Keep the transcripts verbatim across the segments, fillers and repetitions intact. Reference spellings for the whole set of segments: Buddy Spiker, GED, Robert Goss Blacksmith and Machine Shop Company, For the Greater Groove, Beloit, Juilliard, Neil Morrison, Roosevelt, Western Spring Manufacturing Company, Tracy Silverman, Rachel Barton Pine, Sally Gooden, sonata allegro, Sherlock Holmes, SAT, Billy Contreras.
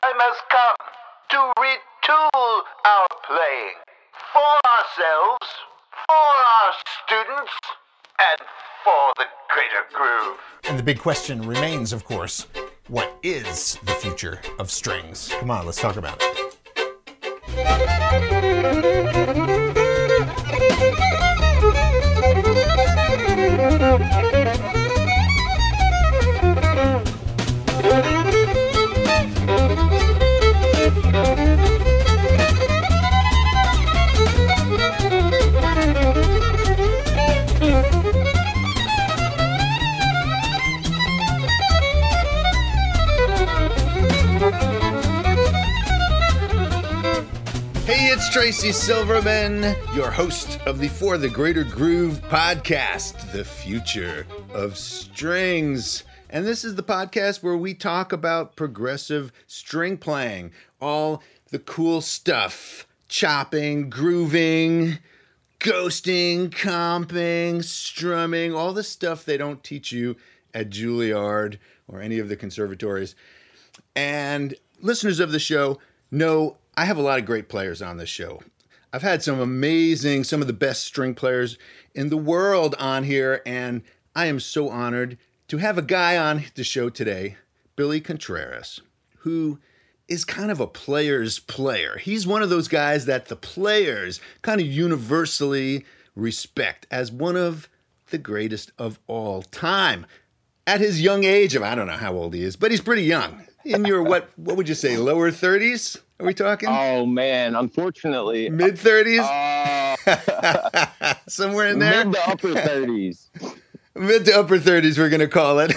time has come to retool our playing for ourselves, for our students, and for the greater groove. And the big question remains, of course, what is the future of strings? Come on, let's talk about it. It's Tracy Silverman, your host of the For the Greater Groove podcast, The Future of Strings. And this is the podcast where we talk about progressive string playing, all the cool stuff, chopping, grooving, ghosting, comping, strumming, all the stuff they don't teach you at Juilliard or any of the conservatories. And listeners of the show know I have a lot of great players on this show. I've had some amazing, some of the best string players in the world on here, and I am so honored to have a guy on the show today, Billy Contreras, who is kind of a player's player. He's one of those guys that the players kind of universally respect as one of the greatest of all time. At his young age of, I don't know how old he is, but he's pretty young. In your, what what would you say, lower thirties? Are we talking? Oh, man. Unfortunately. Mid-thirties? Uh, Somewhere in there? Mid to upper thirties. Mid to upper thirties, we're going to call it.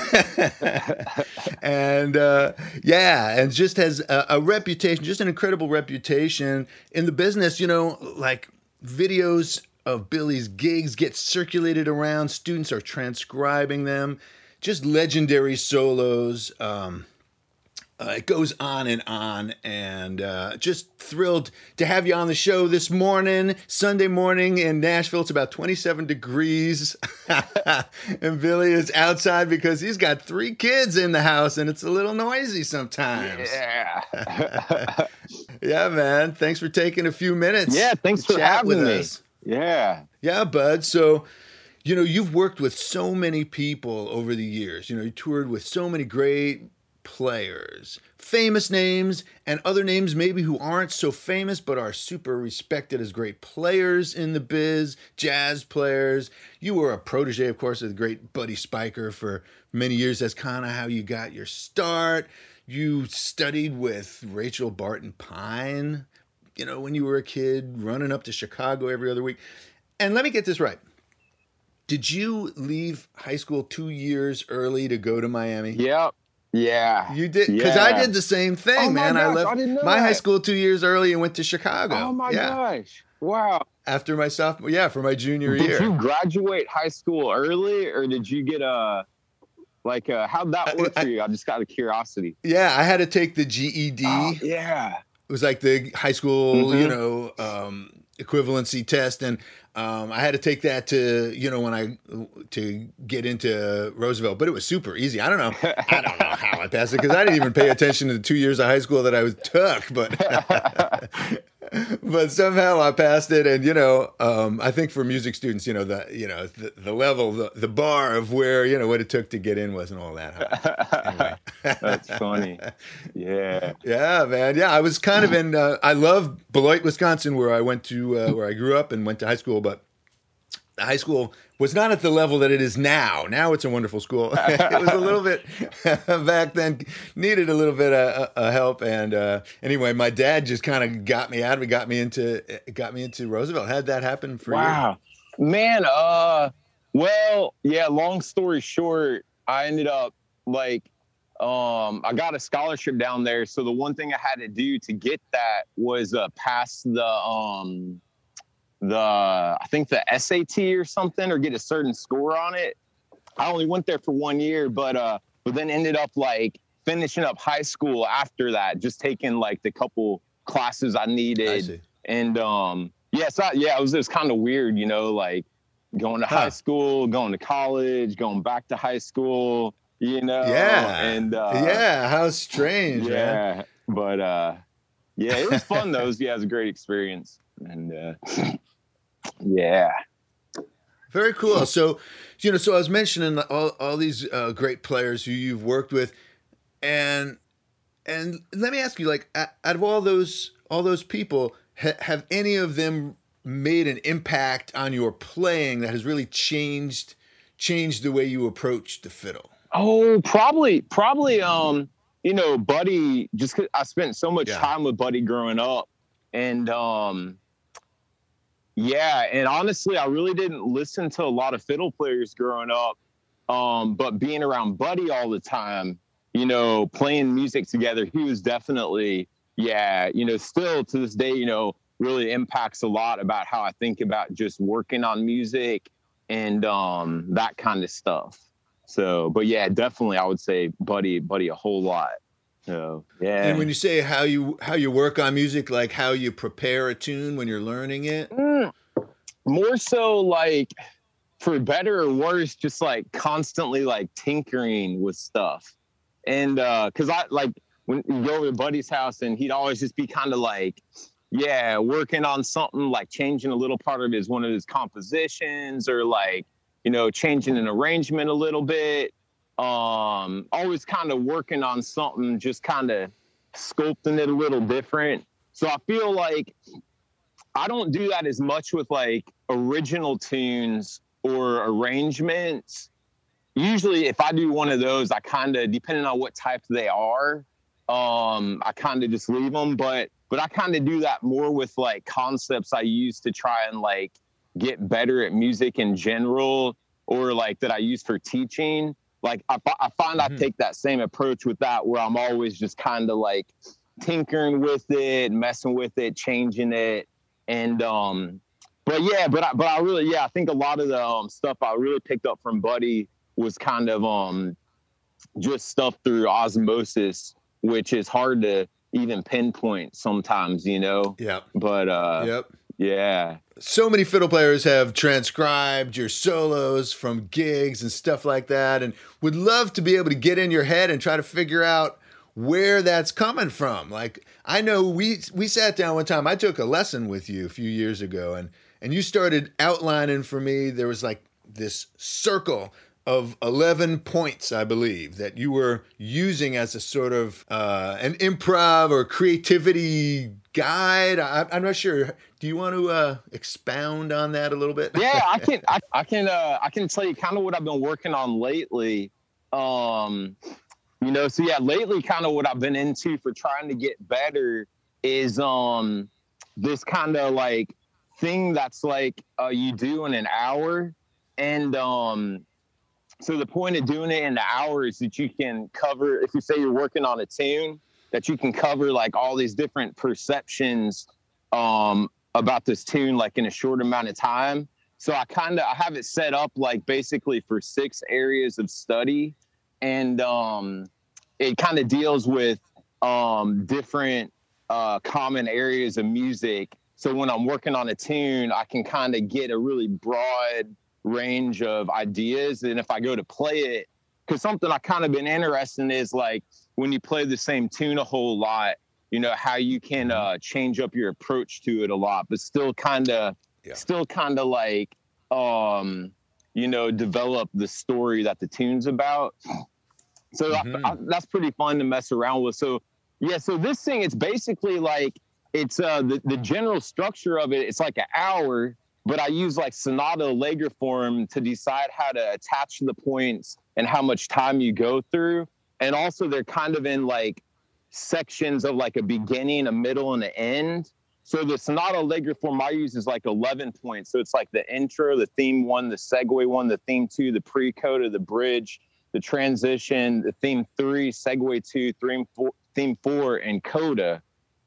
And, uh, yeah, and just has a, a reputation, just an incredible reputation in the business. You know, like videos of Billy's gigs get circulated around. Students are transcribing them. Just legendary solos. Um Uh, it goes on and on, and uh, just thrilled to have you on the show this morning, Sunday morning in Nashville. It's about twenty-seven degrees, and Billy is outside because he's got three kids in the house, and it's a little noisy sometimes. Yeah. Yeah, man. Thanks for taking a few minutes. Yeah, thanks for having with me. Us. Yeah. Yeah, bud. So, you know, you've worked with so many people over the years. You know, you toured with so many great players, famous names, and other names maybe who aren't so famous but are super respected as great players in the biz, jazz players. You were a protege, of course, of the great Buddy Spiker for many years. That's kind of how you got your start. You studied with Rachel Barton Pine, you know, when you were a kid, running up to Chicago every other week. And let me get this right. Did you leave high school two years early to go to Miami? Yep. Yeah. You did, because yeah. I did the same thing, oh man. Gosh, I left I my that. high school two years early and went to Chicago. Oh my yeah. gosh. Wow. After my sophomore, yeah, for my junior did year. Did you graduate high school early, or did you get a, like, a, how'd that work I, for you? I just got a curiosity. Yeah, I had to take the G E D. Oh, yeah. It was like the high school, mm-hmm. you know, um, equivalency test, and um, I had to take that to, you know, when I, to get into Roosevelt, but it was super easy. I don't know. I don't know how I passed it because I didn't even pay attention to the two years of high school that I was took, but, but somehow I passed it. And, you know, um, I think for music students, you know, the, you know, the, the level, the, the bar of where, you know, what it took to get in wasn't all that high. Anyway. That's funny. Yeah. Yeah, man. Yeah. I was kind of in, uh, I love Beloit, Wisconsin, where I went to, uh, where I grew up and went to high school. But the high school was not at the level that it is now. Now it's a wonderful school. It was a little bit back then, needed a little bit of, of help. And uh, anyway, my dad just kind of got me out. We got me into got me into Roosevelt. How'd that happen for wow. you? Wow, man. Uh, well, yeah. Long story short, I ended up like um, I got a scholarship down there. So the one thing I had to do to get that was uh, pass the. Um, the I think the S A T or something, or get a certain score on it. I only went there for one year, but uh but then ended up like finishing up high school after that, just taking like the couple classes I needed. I and um yeah, so I, yeah, it was just kind of weird, you know, like going to huh. high school, going to college, going back to high school, you know. Yeah. And uh, yeah, how strange. Yeah. Man. But uh, yeah, it was fun though. It was, yeah, it was a great experience. And uh, yeah. Very cool. So, you know, so I was mentioning all, all these uh, great players who you've worked with, and and let me ask you, like, out of all those all those people, ha- have any of them made an impact on your playing that has really changed changed the way you approach the fiddle? Oh, probably, probably. Um, you know, Buddy. Just 'cause I spent so much yeah. time with Buddy growing up, and um. Yeah, and honestly, I really didn't listen to a lot of fiddle players growing up, um, but being around Buddy all the time, you know, playing music together, he was definitely, yeah, you know, still to this day, you know, really impacts a lot about how I think about just working on music and um, that kind of stuff. So, but yeah, definitely, I would say Buddy, Buddy a whole lot. So, yeah. And when you say how you how you work on music, like how you prepare a tune when you're learning it? Mm, more so like, for better or worse, just like constantly like tinkering with stuff. And uh, because I like when you go over to Buddy's house and he'd always just be kind of like, yeah, working on something, like changing a little part of his one of his compositions, or like, you know, changing an arrangement a little bit. Um, always kind of working on something, just kind of sculpting it a little different. So I feel like I don't do that as much with like original tunes or arrangements. Usually if I do one of those, I kind of, depending on what type they are, um, I kind of just leave them. But, but I kind of do that more with like concepts I use to try and like get better at music in general, or like that I use for teaching. Like I, I find I take that same approach with that, where I'm always just kind of like tinkering with it, messing with it, changing it. And, um, but yeah, but I, but I really, yeah, I think a lot of the um, stuff I really picked up from Buddy was kind of um, just stuff through osmosis, which is hard to even pinpoint sometimes, you know? Yeah. But, uh, yep. Yeah. So many fiddle players have transcribed your solos from gigs and stuff like that, and would love to be able to get in your head and try to figure out where that's coming from. Like, I know we we sat down one time, I took a lesson with you a few years ago, and, and you started outlining for me, there was like this circle of eleven points, I believe, that you were using as a sort of uh, an improv or creativity guide. I, I'm not sure. Do you want to uh, expound on that a little bit? Yeah, I can. I, I can. Uh, I can tell you kind of what I've been working on lately. Um, you know, so yeah, lately, kind of what I've been into for trying to get better is um, this kind of like thing that's like uh, you do in an hour, and um, so the point of doing it in the hour is that you can cover, if you say you're working on a tune, that you can cover like all these different perceptions um, about this tune, like in a short amount of time. So I kind of, I have it set up like basically for six areas of study. And um, it kind of deals with um, different uh, common areas of music. So when I'm working on a tune, I can kind of get a really broad range of ideas. And if I go to play it, because something I kind of been interested in is like when you play the same tune a whole lot, you know, how you can uh change up your approach to it a lot, but still kind of yeah. still kind of like um you know, develop the story that the tune's about. So mm-hmm. I, I, that's pretty fun to mess around with. So yeah, so this thing, it's basically like it's uh the, the general structure of it, it's like an hour. But I use like sonata allegro form to decide how to attach the points and how much time you go through. And also they're kind of in like sections of like a beginning, a middle, and an end. So the sonata allegro form I use is like eleven points. So it's like the intro, the theme one, the segue one, the theme two, the pre-coda, the bridge, the transition, the theme three, segue two, theme four, theme four, and coda.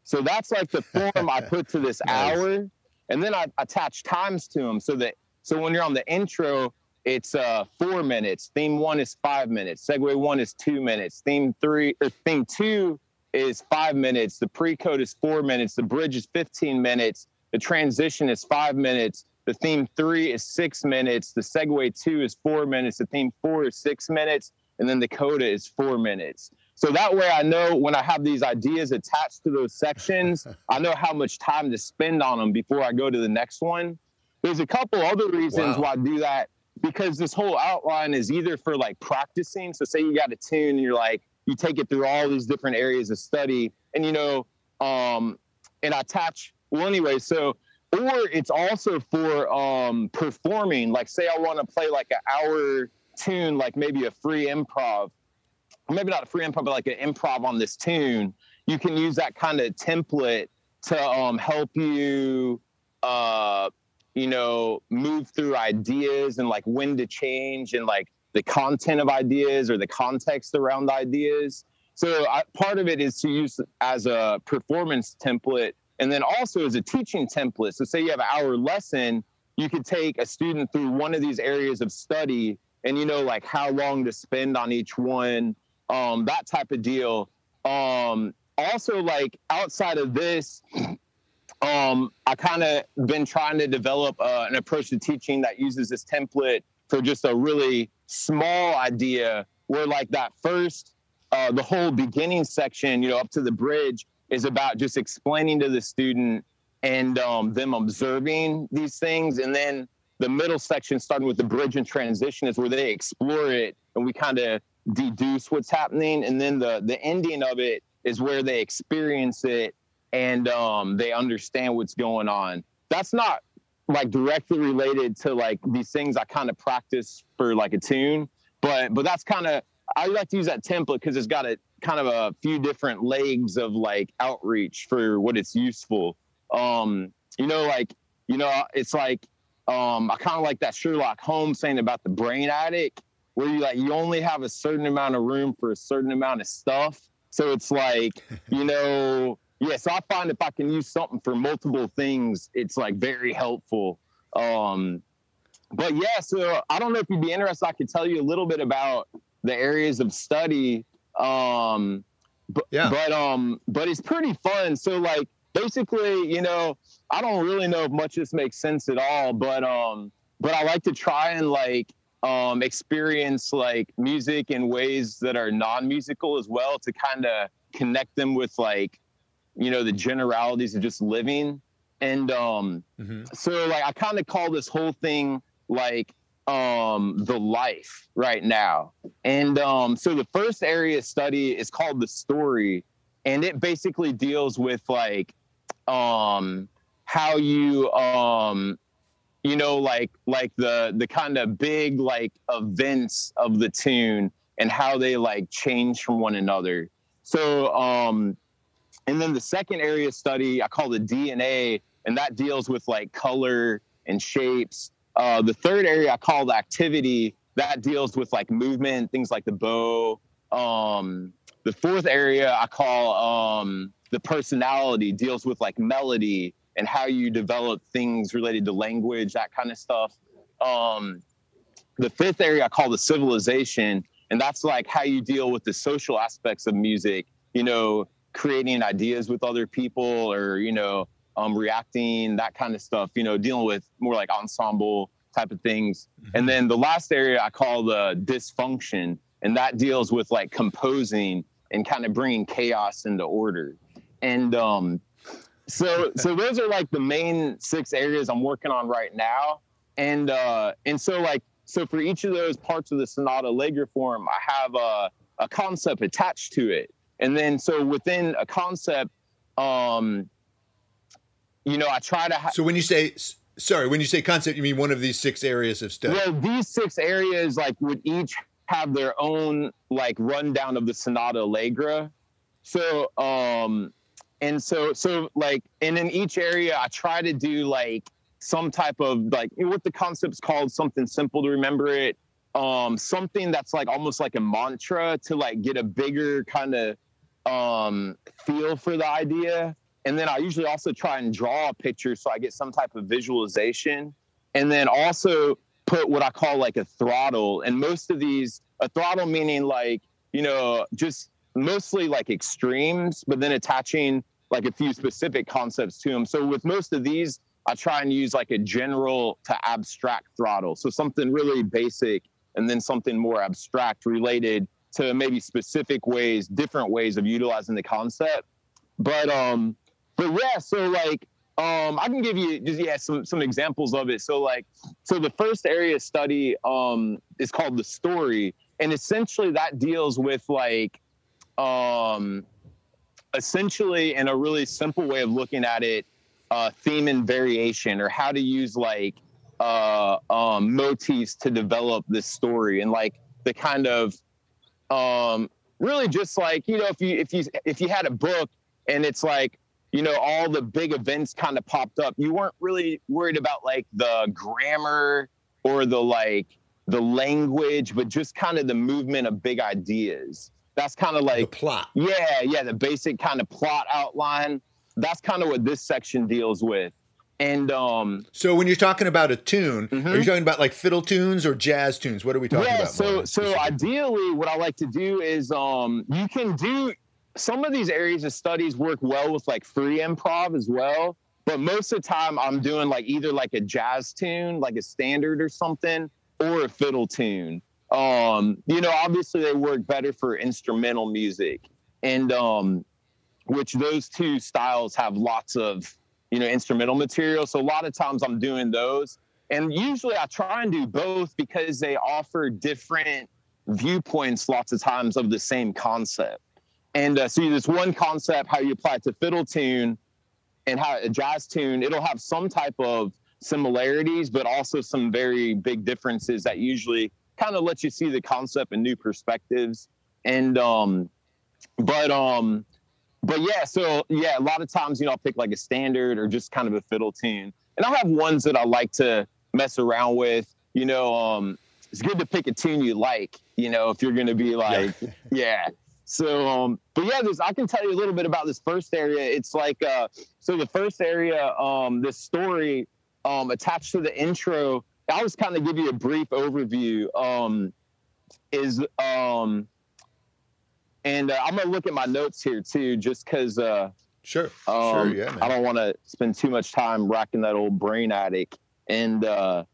So that's like the form I put to this nice. hour. And then I attach times to them so that, so when you're on the intro, it's uh, four minutes. Theme one is five minutes. Segue one is two minutes. Theme three or theme two is five minutes. The pre-code is four minutes. The bridge is fifteen minutes. The transition is five minutes. The theme three is six minutes. The segue two is four minutes. The theme four is six minutes. And then the coda is four minutes. So that way I know when I have these ideas attached to those sections, I know how much time to spend on them before I go to the next one. There's a couple other reasons wow. why I do that, because this whole outline is either for like practicing. So say you got a tune and you're like, you take it through all these different areas of study and, you know, um, and I attach, well, anyway, so, or it's also for um, performing. Like say I want to play like an hour tune, like maybe a free improv, maybe not a free improv, but like an improv on this tune. You can use that kind of template to um, help you, uh, you know, move through ideas and like when to change and like the content of ideas or the context around ideas. So I, part of it is to use as a performance template and then also as a teaching template. So say you have an hour lesson, you could take a student through one of these areas of study and, you know, like how long to spend on each one, um, that type of deal. Um, also, like outside of this, um, I kind of been trying to develop uh, an approach to teaching that uses this template for just a really small idea where like that first, uh, the whole beginning section, you know, up to the bridge is about just explaining to the student and um, them observing these things. And then the middle section, starting with the bridge and transition, is where they explore it and we kind of deduce what's happening. And then the the ending of it is where they experience it and um, they understand what's going on. That's not like directly related to like these things I kind of practice for like a tune, but but that's kind of, I like to use that template because it's got a kind of a few different legs of like outreach for what it's useful. Um, you know, like, you know, it's like, Um, I kind of like that Sherlock Holmes saying about the brain attic, where you like you only have a certain amount of room for a certain amount of stuff. So it's like, you know, yeah. So I find if I can use something for multiple things, it's like very helpful. Um, but yeah, so I don't know if you'd be interested. I could tell you a little bit about the areas of study. Um, but yeah. but um, but it's pretty fun. So like. Basically, you know, I don't really know if much of this makes sense at all, but um, but I like to try and like um, experience like music in ways that are non-musical as well to kind of connect them with like, you know, the generalities of just living. And um, mm-hmm. so like I kind of call this whole thing like um, the life right now. And um, so the first area of study is called the story. And it basically deals with like um, how you, um, you know, like like the the kind of big like events of the tune and how they like change from one another. So um, and then the second area of study I call the D N A, and that deals with like color and shapes. Uh, the third area I call the activity, that deals with like movement, things like the bow. Um, The fourth area I call um, the personality, deals with like melody and how you develop things related to language, that kind of stuff. Um, the fifth area I call the civilization, and that's like how you deal with the social aspects of music, you know, creating ideas with other people or, you know, um, reacting, that kind of stuff, you know, dealing with more like ensemble type of things. And then the last area I call the dysfunction. And that deals with like composing and kind of bringing chaos into order. And um, so so those are like the main six areas I'm working on right now. And uh, and so like, so for each of those parts of the sonata allegro form, I have a, a concept attached to it. And then so within a concept, um, you know, I try to ha- So when you say... Sorry, when you say concept, you mean one of these six areas of study? Well, these six areas like would each... have their own like rundown of the sonata allegro. So, um, and so, so like, and in each area I try to do like some type of like, you know, what the concept's called, something simple to remember it. Um, something that's like almost like a mantra to like get a bigger kind of, um, feel for the idea. And then I usually also try and draw a picture so I get some type of visualization. And then also put what I call like a throttle, and most of these, a throttle meaning like, you know, just mostly like extremes, but then attaching like a few specific concepts to them. So with most of these, I try and use like a general to abstract throttle. So something really basic and then something more abstract related to maybe specific ways, different ways of utilizing the concept. But um, but yeah, so like um, I can give you just yeah some some examples of it. So like so the first area of study um is called the story, and essentially that deals with like um essentially in a really simple way of looking at it, uh, theme and variation, or how to use like uh um, motifs to develop this story, and like the kind of um really just like, you know, if you if you if you had a book and it's like, you know, all the big events kind of popped up, you weren't really worried about like the grammar or the like the language, but just kind of the movement of big ideas. That's kind of like the plot. Yeah, yeah, the basic kind of plot outline. That's kind of what this section deals with. And um, so when you're talking about a tune, mm-hmm. are you talking about like fiddle tunes or jazz tunes? What are we talking yeah, about? So, so ideally what I like to do is um, you can do some of these areas of studies work well with like free improv as well. But most of the time I'm doing like either like a jazz tune, like a standard or something, or a fiddle tune. Um, you know, obviously they work better for instrumental music, and um, which those two styles have lots of, you know, instrumental material. So a lot of times I'm doing those, and usually I try and do both because they offer different viewpoints lots of times of the same concept. And uh, so this one concept, how you apply it to fiddle tune and how a jazz tune, it'll have some type of similarities, but also some very big differences that usually kind of lets you see the concept in new perspectives. And, um, but, um, But yeah, so yeah, a lot of times, you know, I'll pick like a standard or just kind of a fiddle tune. And I'll have ones that I like to mess around with. You know, um, it's good to pick a tune you like, you know, if you're going to be like, yeah. yeah. So, um, but yeah, there's, I can tell you a little bit about this first area. It's like, uh, so the first area, um, this story um, attached to the intro, I'll just kind of give you a brief overview, um, is... Um, And uh, I'm going to look at my notes here, too, just because uh, sure. um, sure, yeah, I don't want to spend too much time racking that old brain attic. And uh,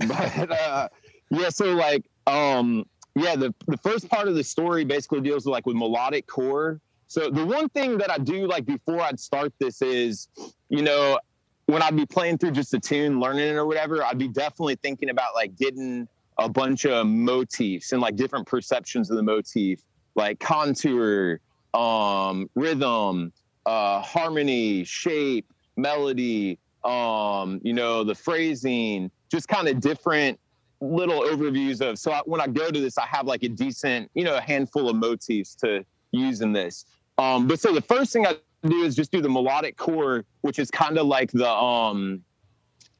but, uh, yeah, so like, um, yeah, the, the first part of the story basically deals with like with melodic core. So the one thing that I do like before I'd start this is, you know, when I'd be playing through just a tune, learning it or whatever, I'd be definitely thinking about like getting a bunch of motifs and like different perceptions of the motif. Like contour, um, rhythm, uh, harmony, shape, melody, um, you know, the phrasing, just kind of different little overviews of. So I, when I go to this, I have like a decent, you know, a handful of motifs to use in this. Um, but so the first thing I do is just do the melodic core, which is kind of like the, um,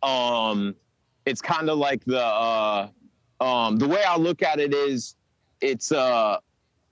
um, it's kind of like the, uh, um, the way I look at it is it's, uh,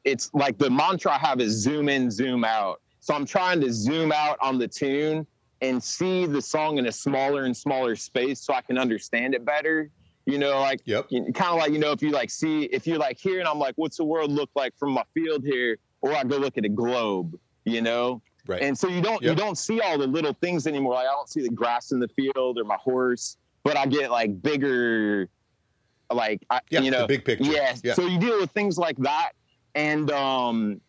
it's like the mantra I have is zoom in, zoom out. So I'm trying to zoom out on the tune and see the song in a smaller and smaller space so I can understand it better. You know, like yep. kind of like, you know, if you like see, if you're like here and I'm like, what's the world look like from my field here? Or I go look at a globe, you know? Right. And so you don't, yep. you don't see all the little things anymore. Like I don't see the grass in the field or my horse, but I get like bigger, like, I, yeah, you know, the big picture. Yeah, yeah. So you deal with things like that. And, um,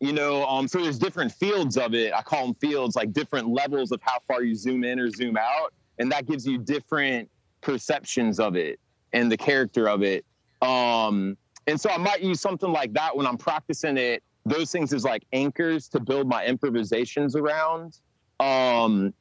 you know, um, so there's different fields of it. I call them fields, like different levels of how far you zoom in or zoom out. And that gives you different perceptions of it and the character of it. Um, and so I might use something like that when I'm practicing it. Those things is like anchors to build my improvisations around. Um,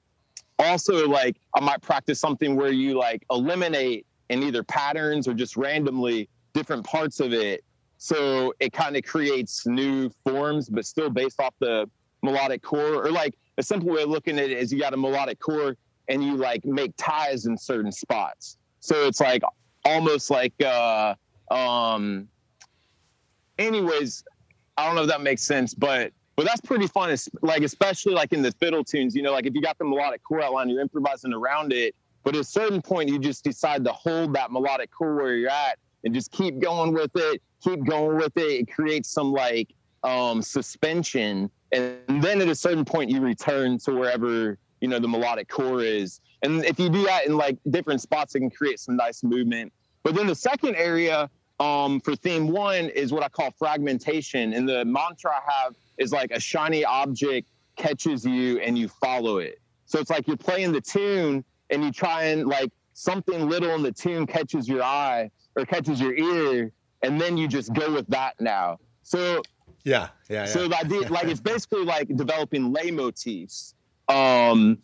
also, like I might practice something where you like eliminate in either patterns or just randomly different parts of it. So it kind of creates new forms, but still based off the melodic core. Or like a simple way of looking at it is you got a melodic core and you like make ties in certain spots. So it's like almost like, uh, um, anyways, I don't know if that makes sense, but, but that's pretty fun. It's like, especially like in the fiddle tunes, you know, like if you got the melodic core outline, you're improvising around it, but at a certain point you just decide to hold that melodic core where you're at and just keep going with it. keep going with it, it creates some like um, suspension. And then at a certain point you return to wherever, you know, the melodic core is. And if you do that in like different spots, it can create some nice movement. But then the second area um, for theme one is what I call fragmentation. And the mantra I have is like a shiny object catches you and you follow it. So it's like you're playing the tune and you try and like something little in the tune catches your eye or catches your ear. And then you just go with that now. So yeah, yeah. yeah. So the idea, like it's basically like developing lay motifs. Um,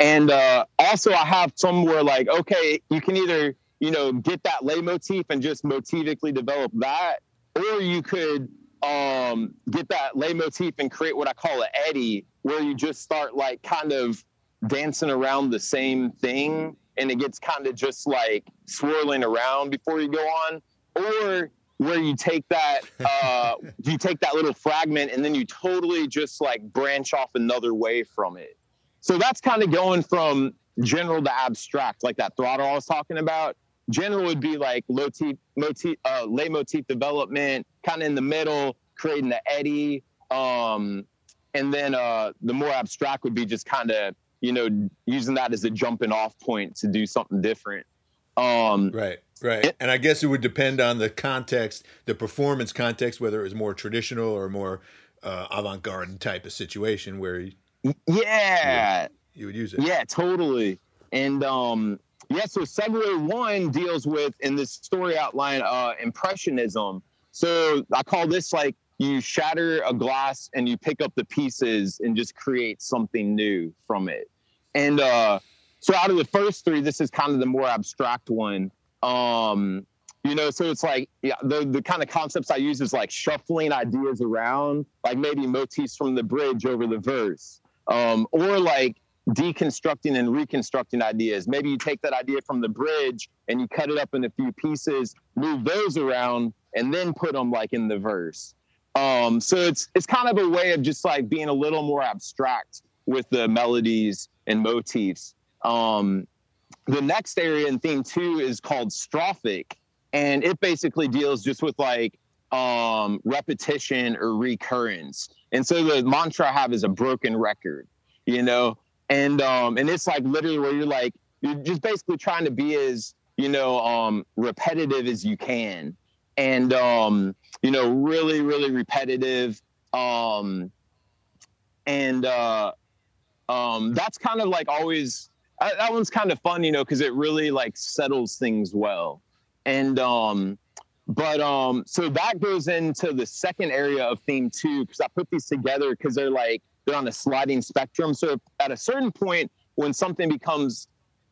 and uh, also I have somewhere like, okay, you can either, you know, get that lay motif and just motivically develop that, or you could um, get that lay motif and create what I call an eddy, where you just start like kind of dancing around the same thing and it gets kind of just like swirling around before you go on. Or where you take that, uh, you take that little fragment and then you totally just like branch off another way from it. So that's kind of going from general to abstract, like that throttle I was talking about. General would be like motif, motif, uh, lay motif development, kind of in the middle, creating the eddy. Um, and then uh, the more abstract would be just kind of, you know, using that as a jumping off point to do something different. Um, right. Right. And I guess it would depend on the context, the performance context, whether it was more traditional or more uh, avant-garde type of situation where you, yeah. you, would, you would use it. Yeah, totally. And um, yeah, so segue one deals with, in this story outline, uh, impressionism. So I call this like you shatter a glass and you pick up the pieces and just create something new from it. And uh, so out of the first three, this is kind of the more abstract one. Um, you know, so it's like, yeah, the, the kind of concepts I use is like shuffling ideas around, like maybe motifs from the bridge over the verse, um, or like deconstructing and reconstructing ideas. Maybe you take that idea from the bridge and you cut it up in a few pieces, move those around, and then put them like in the verse. Um, so it's, it's kind of a way of just like being a little more abstract with the melodies and motifs. Um, The next area in theme two is called strophic, and it basically deals just with like um, repetition or recurrence. And so the mantra I have is a broken record, you know, and um, and it's like literally where you're like, you're just basically trying to be as, you know, um, repetitive as you can. And, um, you know, really, really repetitive. Um, and uh, um, that's kind of like always... I, that one's kind of fun, you know, because it really like settles things well. And, um, but, um, so that goes into the second area of theme two, because I put these together because they're like, they're on a sliding spectrum. So at a certain point when something becomes,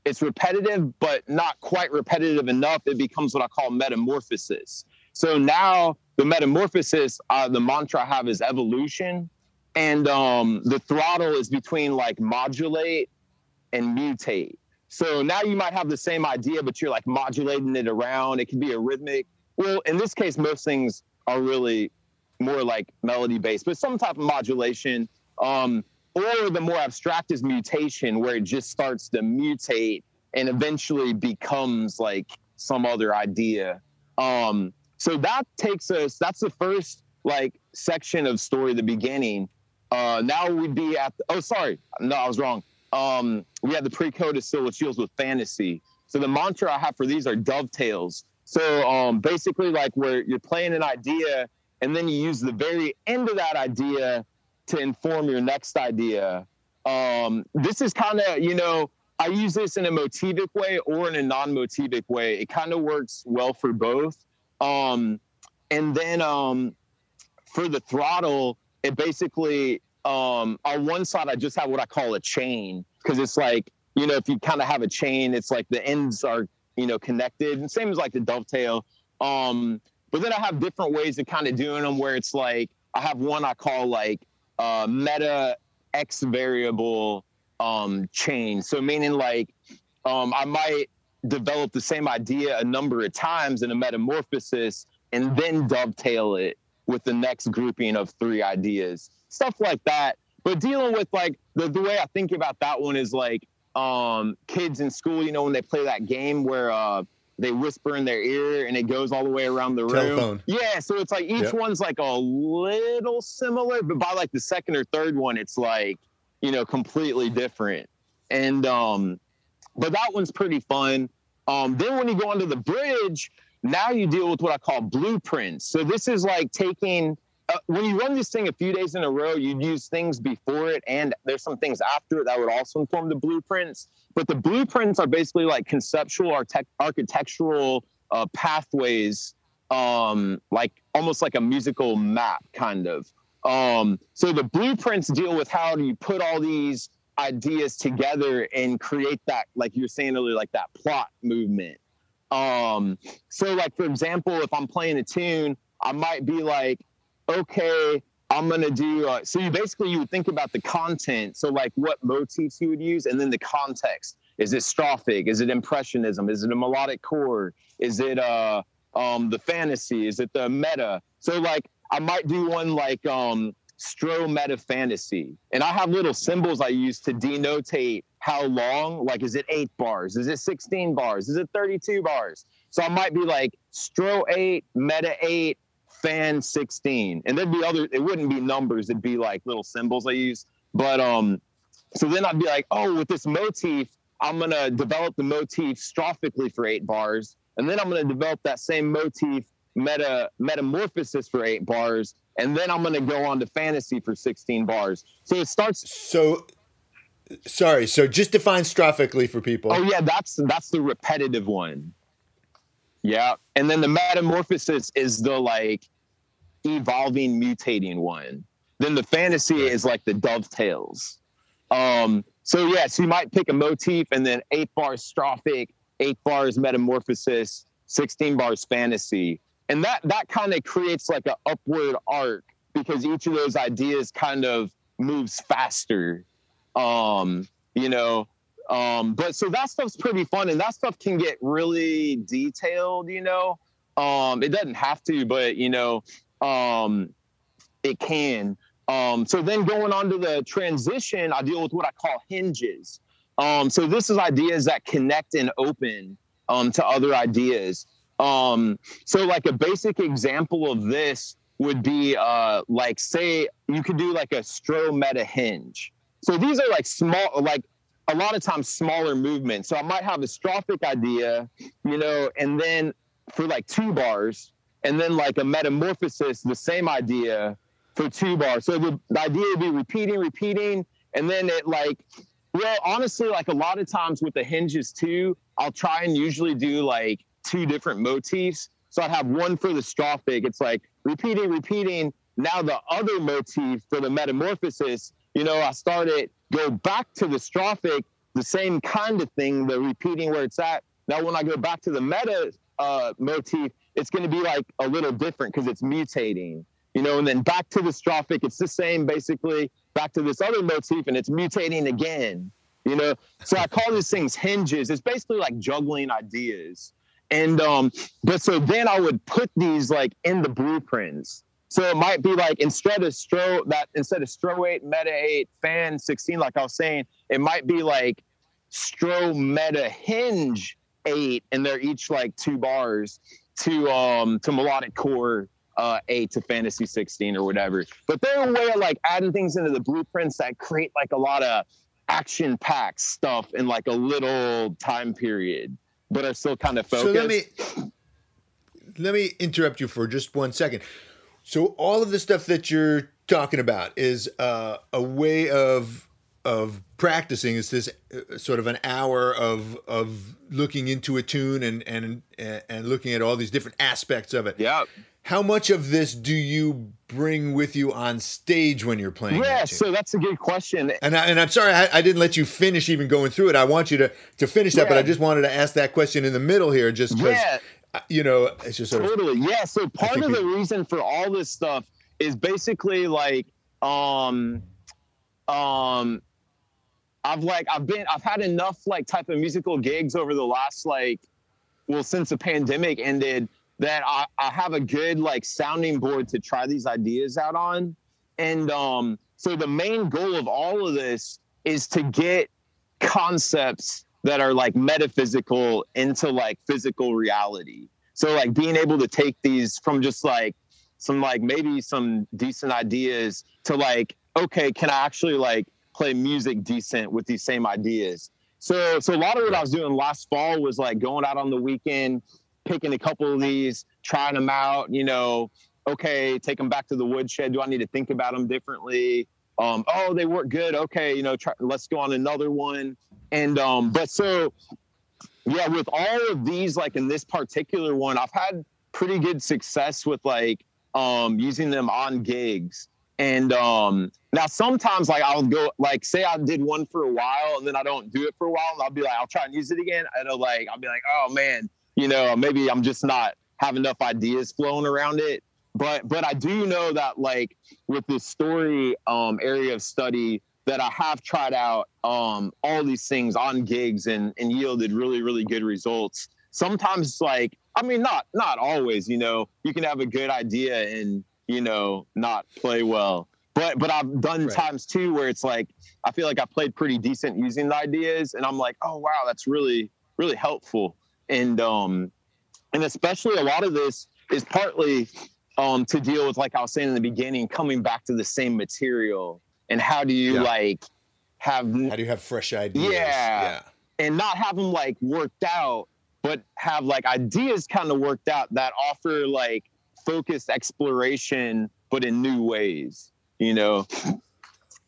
it's repetitive, but not quite repetitive enough, it becomes what I call metamorphosis. So now the metamorphosis, uh, the mantra I have is evolution. And, um, the throttle is between like modulate and mutate. So now you might have the same idea, but you're like modulating it around. It could be a rhythmic. Well, in this case, most things are really more like melody based, but some type of modulation. Um, or the more abstract is mutation, where it just starts to mutate and eventually becomes like some other idea. Um, so that takes us, that's the first like section of story, the beginning. Uh, now we'd be at, the, oh, sorry. No, I was wrong. Um, we had the pre-codas still, which deals with fantasy. So the mantra I have for these are dovetails. So um, basically like where you're playing an idea and then you use the very end of that idea to inform your next idea. Um, this is kind of, you know, I use this in a motivic way or in a non-motivic way. It kind of works well for both. Um, and then um, for the throttle, it basically... Um, on one side, I just have what I call a chain, because it's like, you know, if you kind of have a chain, it's like the ends are, you know, connected. And same as like the dovetail. Um, but then I have different ways of kind of doing them where it's like, I have one I call like uh, meta X variable um, chain. So meaning like um, I might develop the same idea a number of times in a metamorphosis and then dovetail it with the next grouping of three ideas. Stuff like that. But dealing with like the, the way I think about that one is like um, kids in school, you know, when they play that game where uh, they whisper in their ear and it goes all the way around the room. Telephone. Yeah. So it's like each yep. one's like a little similar, but by like the second or third one, it's like, you know, completely different. And um, but that one's pretty fun. Um, then when you go onto the bridge, Now you deal with what I call blueprints. So this is like taking, uh, when you run this thing a few days in a row, you use things before it, and there's some things after it that would also inform the blueprints. But the blueprints are basically like conceptual or architect- architectural uh, pathways, um, like almost like a musical map kind of. Um, so the blueprints deal with how do you put all these ideas together and create that, like you're saying earlier, like that plot movement. Um, so like, for example, if I'm playing a tune, I might be like, okay, I'm going to do, uh, so you basically, you would think about the content. So like what motifs you would use and then the context. Is it strophic? Is it impressionism? Is it a melodic chord? Is it, uh, um, the fantasy? Is it the meta? So like, I might do one like, um, Stro meta fantasy. And I have little symbols I use to denotate how long, like, is it eight bars? Is it sixteen bars? Is it thirty-two bars? So I might be like Stro eight, meta eight, fan sixteen. And there'd be other, it wouldn't be numbers. It'd be like little symbols I use. But, um, so then I'd be like, oh, with this motif, I'm going to develop the motif strophically for eight bars. And then I'm going to develop that same motif meta metamorphosis for eight bars. And then I'm going to go on to fantasy for sixteen bars. So it starts. So, sorry. So just define strophically for people. Oh yeah. That's, that's the repetitive one. Yeah. And then the metamorphosis is the like evolving, mutating one. Then the fantasy right. is like the dovetails. Um, so yeah, so you might pick a motif and then eight bars strophic, eight bars metamorphosis, sixteen bars fantasy. And that that kind of creates like an upward arc because each of those ideas kind of moves faster, um, you know. Um, but so that stuff's pretty fun, and that stuff can get really detailed, you know. Um, it doesn't have to, but, you know, um, it can. Um, so then going on to the transition, I deal with what I call hinges. Um, so this is ideas that connect and open um, to other ideas. Um, so like a basic example of this would be, uh, like, say you could do like a Stro meta hinge. So these are like small, like a lot of times smaller movements. So I might have a strophic idea, you know, and then for like two bars and then like a metamorphosis, the same idea for two bars. So the, the idea would be repeating, repeating. And then it like, well, honestly, like a lot of times with the hinges too, I'll try and usually do like two different motifs. So I'd have one for the strophic. It's like repeating, repeating. Now the other motif for the metamorphosis, you know, I started, go back to the strophic, the same kind of thing, the repeating where it's at. Now when I go back to the meta uh, motif, it's going to be like a little different because it's mutating, you know, and then back to the strophic, it's the same basically, back to this other motif and it's mutating again, you know. So I call these things hinges. It's basically like juggling ideas. And, um, but so then I would put these like in the blueprints. So it might be like, instead of stro that instead of stro eight, meta eight, fan sixteen, like I was saying, it might be like stro meta hinge eight. And they're each like two bars to, um, to melodic core, uh, eight to fantasy sixteen or whatever. But they're a way of like adding things into the blueprints that create like a lot of action packed stuff in like a little time period, but are still kind of focused. So let me let me interrupt you for just one second. So all of the stuff that you're talking about is uh, a way of of practicing. It's this uh, sort of an hour of of looking into a tune and and and looking at all these different aspects of it. Yeah. How much of this do you bring with you on stage when you're playing? Yeah, that so that's a good question. And, I, and I'm sorry, I, I didn't let you finish even going through it. I want you to, to finish that, yeah. But I just wanted to ask that question in the middle here just because, yeah. you know, it's just sort totally. of... Totally, yeah. So part of we, the reason for all this stuff is basically like, um, um, I've like, I've been, I've had enough like type of musical gigs over the last like, well, since the pandemic ended, that I, I have a good like sounding board to try these ideas out on. And um, so the main goal of all of this is to get concepts that are like metaphysical into like physical reality. So like being able to take these from just like some like maybe some decent ideas to like, okay, can I actually like play music decent with these same ideas? So, so a lot of what I was doing last fall was like going out on the weekend picking a couple of these, trying them out, you know, okay, take them back to the woodshed. Do I need to think about them differently? Um, oh, they work good. Okay, you know, try, let's go on another one. And um, but so, yeah, with all of these, like in this particular one, I've had pretty good success with like um, using them on gigs. And um, now sometimes like I'll go, like say I did one for a while and then I don't do it for a while, and I'll be like, I'll try and use it again. I know, like, I'll be like, oh man, you know, maybe I'm just not have enough ideas flowing around it. But but I do know that like with this story um, area of study that I have tried out um, all these things on gigs and, and yielded really, really good results. Sometimes like, I mean, not not always, you know, you can have a good idea and, you know, not play well. But but I've done right. times too where it's like, I feel like I played pretty decent using the ideas and I'm like, oh, wow, that's really, really helpful. And um, and especially a lot of this is partly... Um, to deal with, like I was saying in the beginning, coming back to the same material and how do you yeah. like have how do you have fresh ideas? Yeah, yeah, and not have them like worked out, but have like ideas kind of worked out that offer like focused exploration, but in new ways, you know.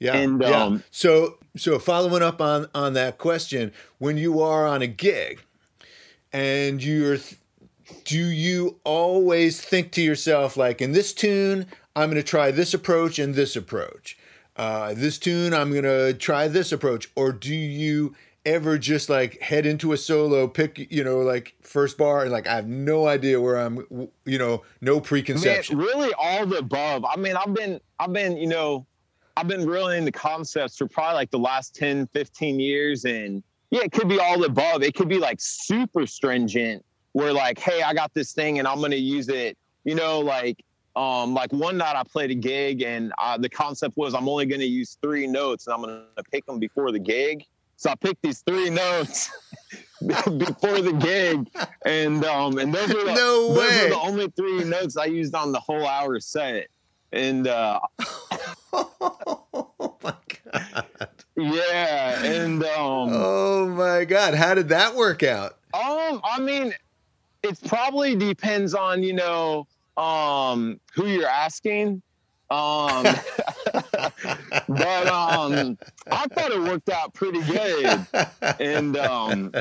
Yeah, and yeah. um, so so following up on on that question, when you are on a gig and you're. Th- Do you always think to yourself, like, in this tune, I'm going to try this approach and this approach. Uh, this tune, I'm going to try this approach. Or do you ever just, like, head into a solo, pick, you know, like, first bar, and, like, I have no idea where I'm, you know, no preconception. Man, really all the above. I mean, I've been, I've been, you know, I've been really into concepts for probably, like, the last ten, fifteen years. And, yeah, it could be all the above. It could be, like, super stringent. Where like, hey, I got this thing and I'm going to use it, you know, like, um, like one night I played a gig and I, the concept was I'm only going to use three notes and I'm going to pick them before the gig. So I picked these three notes before the gig. And, um, and those, were the, no way. those were the only three notes I used on the whole hour set. And, uh, oh my God. Yeah. And, um, oh my God. How did that work out? Um, I mean, it probably depends on, you know, um, who you're asking. Um, but um, I thought it worked out pretty good. And, um,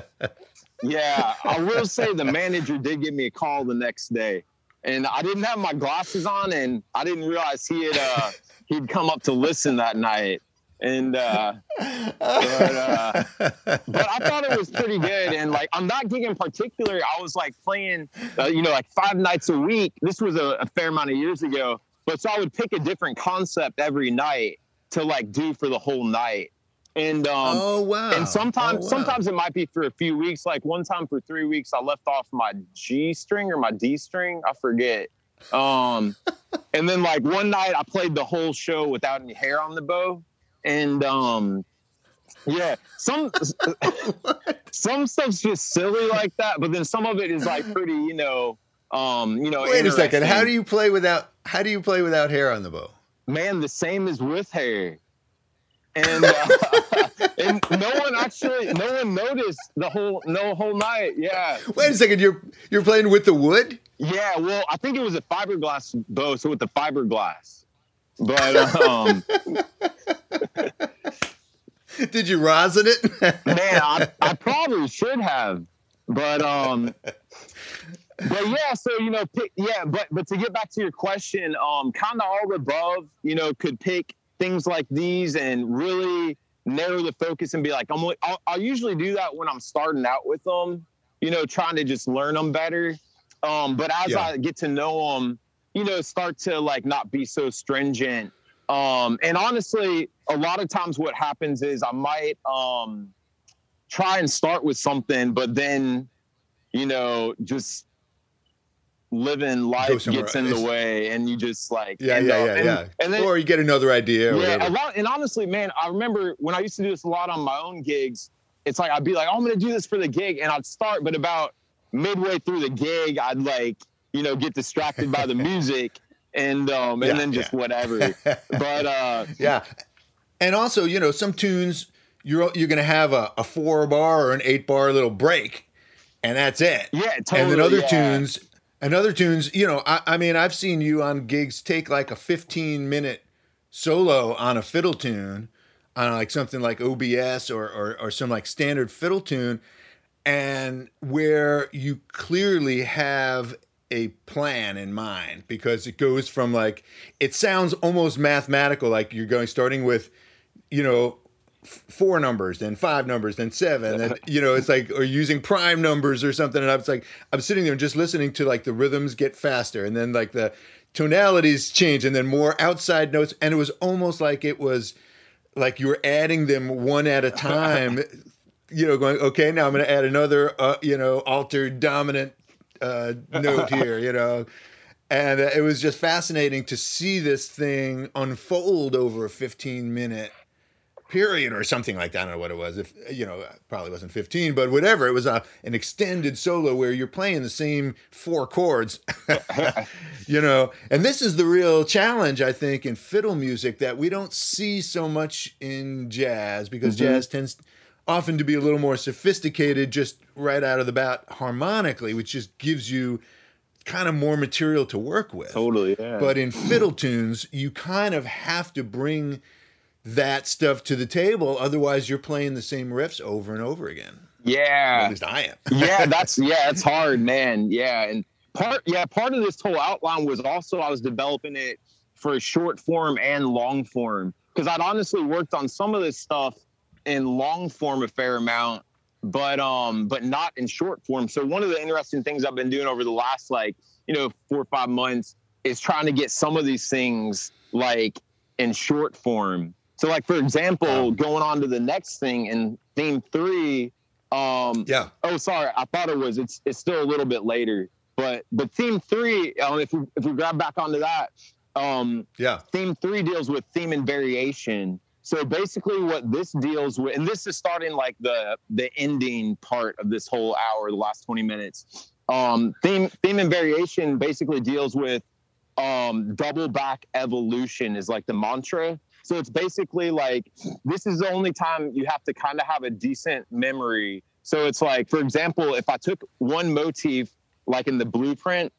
yeah, I will say the manager did give me a call the next day. And I didn't have my glasses on, and I didn't realize he had, uh, he'd come up to listen that night. And, uh, but, uh, but I thought it was pretty good. And like, on that gig in particular, I was like playing, uh, you know, like five nights a week. This was a, a fair amount of years ago, but so I would pick a different concept every night to like do for the whole night. And, um, oh, wow. and sometimes, oh, wow. sometimes it might be for a few weeks. Like one time for three weeks, I left off my G string or my D string. I forget. Um, and then like one night I played the whole show without any hair on the bow. And, um, yeah, some, some stuff's just silly like that, but then some of it is like pretty, you know, um, you know, wait a second. How do you play without, how do you play without hair on the bow? Man, the same as with hair. And, uh, and no one actually, no one noticed the whole, no whole night. Yeah. Wait a second. You're, you're playing with the wood? Yeah. Well, I think it was a fiberglass bow. So with the fiberglass. But um did you rosin it? Man, I, I probably should have. But um but yeah, so you know, pick, yeah, but but to get back to your question, um kind of all above, you know, could pick things like these and really narrow the focus and be like, I'm I'll, I'll usually do that when I'm starting out with them, you know, trying to just learn them better. Um but as yeah. I get to know them, you know, start to like not be so stringent. Um, and honestly, a lot of times what happens is I might um, try and start with something, but then, you know, just living life gets in the way and you just like, yeah, yeah, yeah, and, yeah. And then, or you get another idea. Or yeah, a lot, and honestly, man, I remember when I used to do this a lot on my own gigs, it's like, I'd be like, oh, I'm going to do this for the gig. And I'd start, but about midway through the gig, I'd like, you know, get distracted by the music and um and yeah, then just yeah. whatever. But uh yeah. And also, you know, some tunes you're you're gonna have a, a four bar or an eight bar little break. and that's it. Yeah, totally. And then other yeah. tunes, and other tunes, you know, I, I mean, I've seen you on gigs take like a fifteen minute solo on a fiddle tune, on like something like O B S or, or, or some like standard fiddle tune, and where you clearly have a plan in mind, because it goes from like, it sounds almost mathematical, like you're going, starting with, you know, four numbers, then five numbers, then seven, and you know, it's like, or using prime numbers or something. And I was like, I'm sitting there and just listening to like the rhythms get faster, and then like the tonalities change, and then more outside notes. And it was almost like it was like you were adding them one at a time, you know, going, okay, now I'm going to add another, uh, you know, altered dominant uh, note here, you know. And uh, it was just fascinating to see this thing unfold over a fifteen minute period or something like that. I don't know what it was. If you know, probably wasn't fifteen, but whatever. It was a an extended solo where you're playing the same four chords, you know. And this is the real challenge, I think, in fiddle music that we don't see so much in jazz, because mm-hmm. jazz tends often to be a little more sophisticated, just right out of the bat harmonically, which just gives you kind of more material to work with. Totally. Yeah. But in fiddle tunes, you kind of have to bring that stuff to the table, otherwise you're playing the same riffs over and over again. Yeah, or at least I am. yeah, that's yeah, it's hard, man. Yeah, and part yeah, part of this whole outline was also I was developing it for short form and long form, because I'd honestly worked on some of this stuff in long form a fair amount, but um, but not in short form. So one of the interesting things I've been doing over the last like you know four or five months is trying to get some of these things like in short form. So, like, for example, going on to the next thing in theme three. Um, yeah. Oh, sorry. I thought it was. It's it's still a little bit later. But but theme three, um, if, we, if we grab back onto that, um, yeah. theme three deals with theme and variation. So, basically what this deals with, and this is starting, like, the the ending part of this whole hour, the last twenty minutes. Um, theme, theme and variation basically deals with um, double back evolution is, like, the mantra. So it's basically like, this is the only time you have to kind of have a decent memory. So it's like, for example, if I took one motif, like in the blueprint,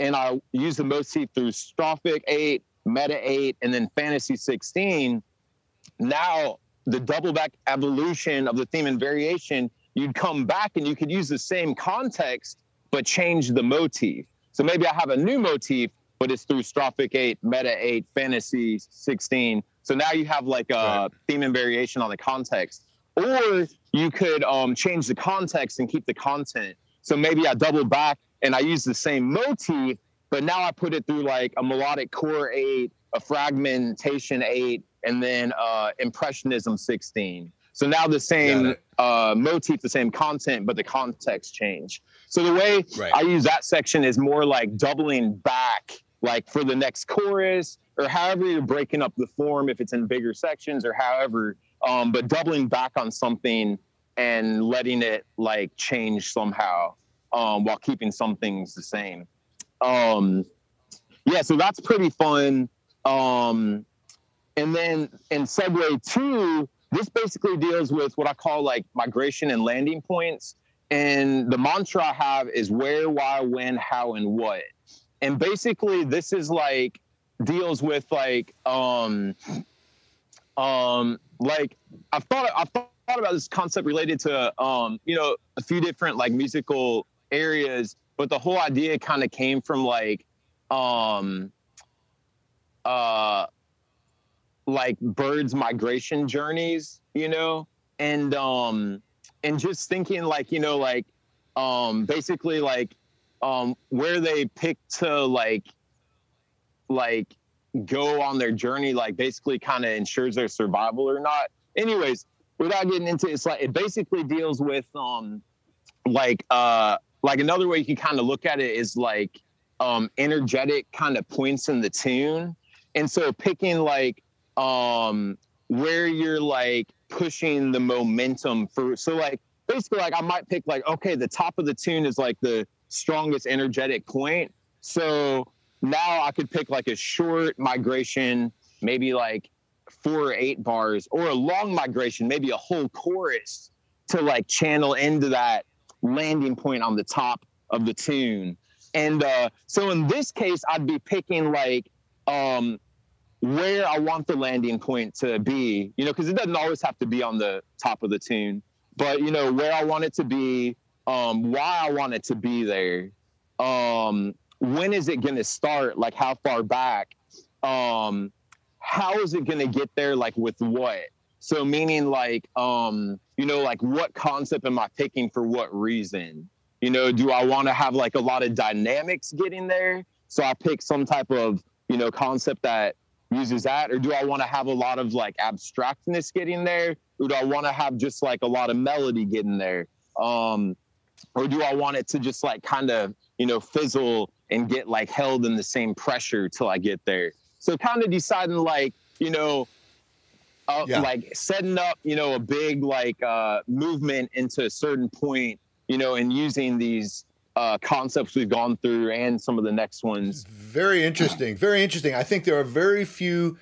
and I use the motif through strophic eight, meta eight, and then fantasy sixteen, now the double back evolution of the theme and variation, you'd come back and you could use the same context, but change the motif. So maybe I have a new motif, but it's through strophic eight, meta eight, fantasy sixteen. So now you have like a right. theme and variation on the context, or you could um, change the context and keep the content. So maybe I double back and I use the same motif, but now I put it through like a melodic core eight, a fragmentation eight, and then uh, impressionism sixteen. So now the same uh, motif, the same content, but the context change. So the way right. I use that section is more like doubling back, like for the next chorus, or however you're breaking up the form, if it's in bigger sections or however, um, but doubling back on something and letting it like change somehow um, while keeping some things the same. Um, yeah, so that's pretty fun. Um, and then in segue two, this basically deals with what I call like migration and landing points. And the mantra I have is where, why, when, how, and what. And basically this is like, deals with like um um like I've thought I've thought about this concept related to um you know a few different like musical areas, but the whole idea kind of came from like um uh like birds' migration journeys, you know, and um and just thinking like you know like um basically like um where they pick to like like go on their journey, like basically kind of ensures their survival or not. Anyways, without getting into it, it's like, it basically deals with, um, like, uh, like another way you can kind of look at it is like, um, energetic kind of points in the tune. And so picking like, um, where you're like pushing the momentum for, so like, basically like I might pick like, okay, the top of the tune is like the strongest energetic point. So now I could pick like a short migration, maybe like four or eight bars, or a long migration, maybe a whole chorus to like channel into that landing point on the top of the tune. And uh, so in this case, I'd be picking like um, where I want the landing point to be, you know, because it doesn't always have to be on the top of the tune, but, you know, where I want it to be, um, why I want it to be there. Um, when is it going to start? Like, how far back? Um, how is it going to get there? Like, with what? So meaning like, um, you know, like what concept am I picking for what reason? You know, do I want to have like a lot of dynamics getting there? So I pick some type of, you know, concept that uses that, or do I want to have a lot of like abstractness getting there? Or do I want to have just like a lot of melody getting there? Um, or do I want it to just like kind of, you know, fizzle and get like held in the same pressure till I get there? So kind of deciding like, you know, uh, yeah. like setting up, you know, a big like uh, movement into a certain point, you know, and using these uh, concepts we've gone through and some of the next ones. Very interesting. Very interesting. I think there are very few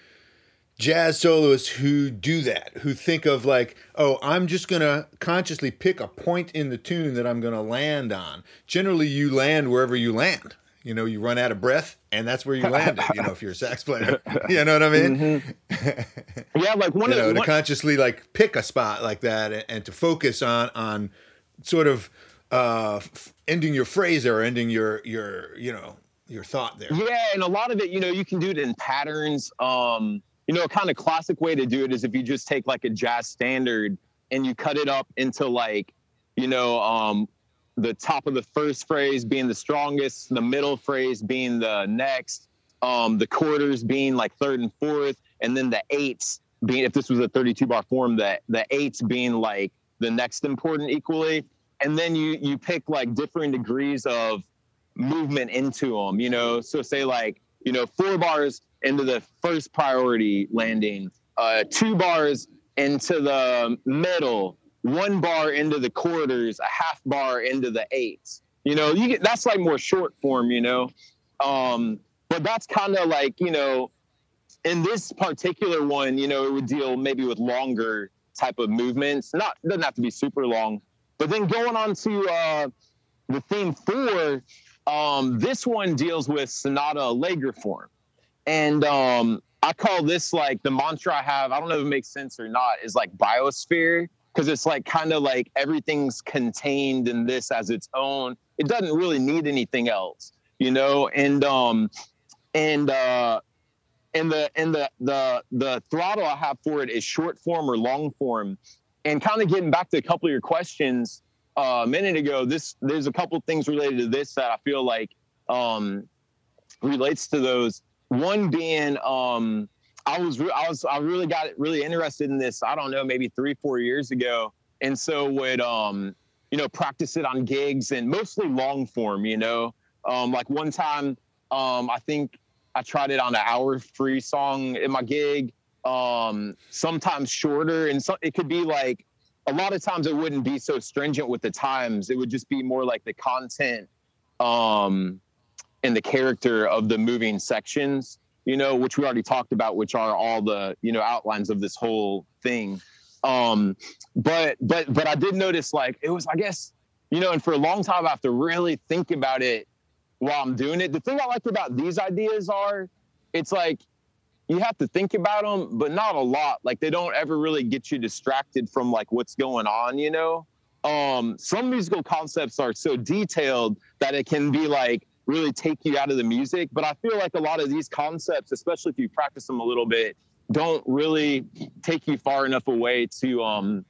jazz soloists who do that, who think of like, oh, I'm just going to consciously pick a point in the tune that I'm going to land on. Generally, you land wherever you land. You know, you run out of breath, and that's where you landed, you know, if you're a sax player. You know what I mean? Mm-hmm. Yeah, like one you know, of the... To consciously, like, pick a spot like that and, and to focus on on sort of uh, ending your phrase or ending your, your, you know, your thought there. Yeah, and a lot of it, you know, you can do it in patterns. Um, you know, a kind of classic way to do it is if you just take, like, a jazz standard and you cut it up into, like, you know... Um, the top of the first phrase being the strongest, the middle phrase being the next, um, the quarters being like third and fourth, and then the eights being, if this was a thirty-two bar form, the, the eights being like the next important equally. And then you you pick like different degrees of movement into them, you know? So say like, you know, four bars into the first priority landing, uh, two bars into the middle, one bar into the quarters, a half bar into the eights. You know, you get, that's like more short form, you know. Um, but that's kind of like, you know, in this particular one, you know, it would deal maybe with longer type of movements. Not, doesn't have to be super long. But then going on to uh, the theme four, um, this one deals with sonata allegro form. And um, I call this like the mantra I have, I don't know if it makes sense or not, is like biosphere. Because it's like kind of like everything's contained in this as its own. It doesn't really need anything else, you know. And um, and uh, and the and the the the throttle I have for it is short form or long form. And kind of getting back to a couple of your questions uh, a minute ago, this there's a couple of things related to this that I feel like um, relates to those. One being um, I was, I was, I really got really interested in this, I don't know, maybe three, four years ago. And so would, um, you know, practice it on gigs and mostly long form, you know, um, like one time, um, I think I tried it on an hour free song in my gig, um, sometimes shorter. And so it could be like, a lot of times it wouldn't be so stringent with the times. It would just be more like the content, um, and the character of the moving sections, you know, which we already talked about, which are all the, you know, outlines of this whole thing. Um, but, but, but I did notice like, it was, I guess, you know, and for a long time I have to really think about it while I'm doing it. The thing I like about these ideas are, it's like, you have to think about them, but not a lot. Like they don't ever really get you distracted from like what's going on, you know? Um, some musical concepts are so detailed that it can be like, really take you out of the music. But I feel like a lot of these concepts, especially if you practice them a little bit, don't really take you far enough away to um,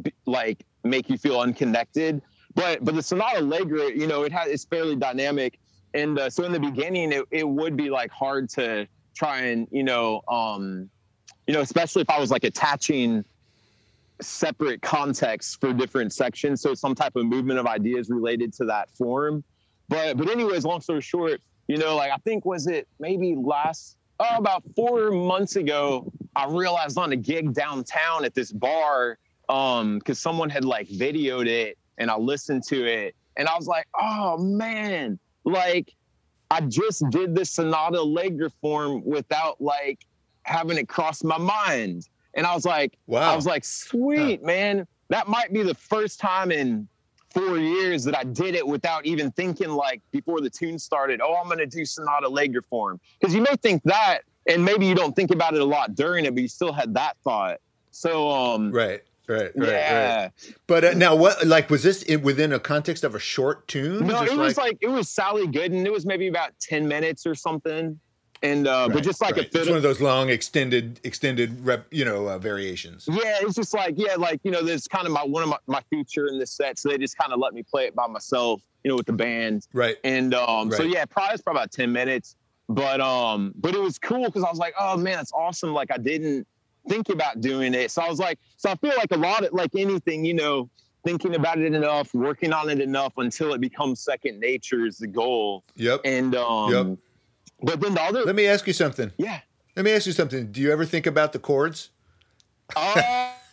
be, like make you feel unconnected. But but the sonata allegro, you know, it has, it's fairly dynamic. And uh, so in the beginning, it, it would be like hard to try and, you know, um, you know, especially if I was like attaching separate contexts for different sections. So some type of movement of ideas related to that form. But but anyways, long story short, you know, like I think was it maybe last, oh, about four months ago, I realized on a gig downtown at this bar, um, because someone had like videoed it and I listened to it and I was like, oh man, like I just did the sonata allegro form without like having it cross my mind. And I was like, wow. I was like, sweet, huh. man, that might be the first time in four years that I did it without even thinking, like, before the tune started, oh, I'm going to do Sonata Allegro form. Because you may think that, and maybe you don't think about it a lot during it, but you still had that thought. So, um, right. Right, right, yeah. right. But uh, now, what, like, was this within a context of a short tune? No, just it was like... like, it was Sally Gooden. It was maybe about ten minutes or something. And, uh, right, but just like right. a fiddle. It's one of those long extended, extended rep, you know, uh, variations. Yeah, it's just like, yeah, like, you know, there's kind of my, one of my, my feature in this set. So they just kind of let me play it by myself, you know, with the band. Right. And, um, right. so yeah, probably it's probably about ten minutes. But, um, but it was cool because I was like, oh man, that's awesome. Like, I didn't think about doing it. So I was like, so I feel like a lot of, like anything, you know, thinking about it enough, working on it enough until it becomes second nature is the goal. Yep. And, um, yep. but then the other, let me ask you something. Yeah. Let me ask you something. Do you ever think about the chords?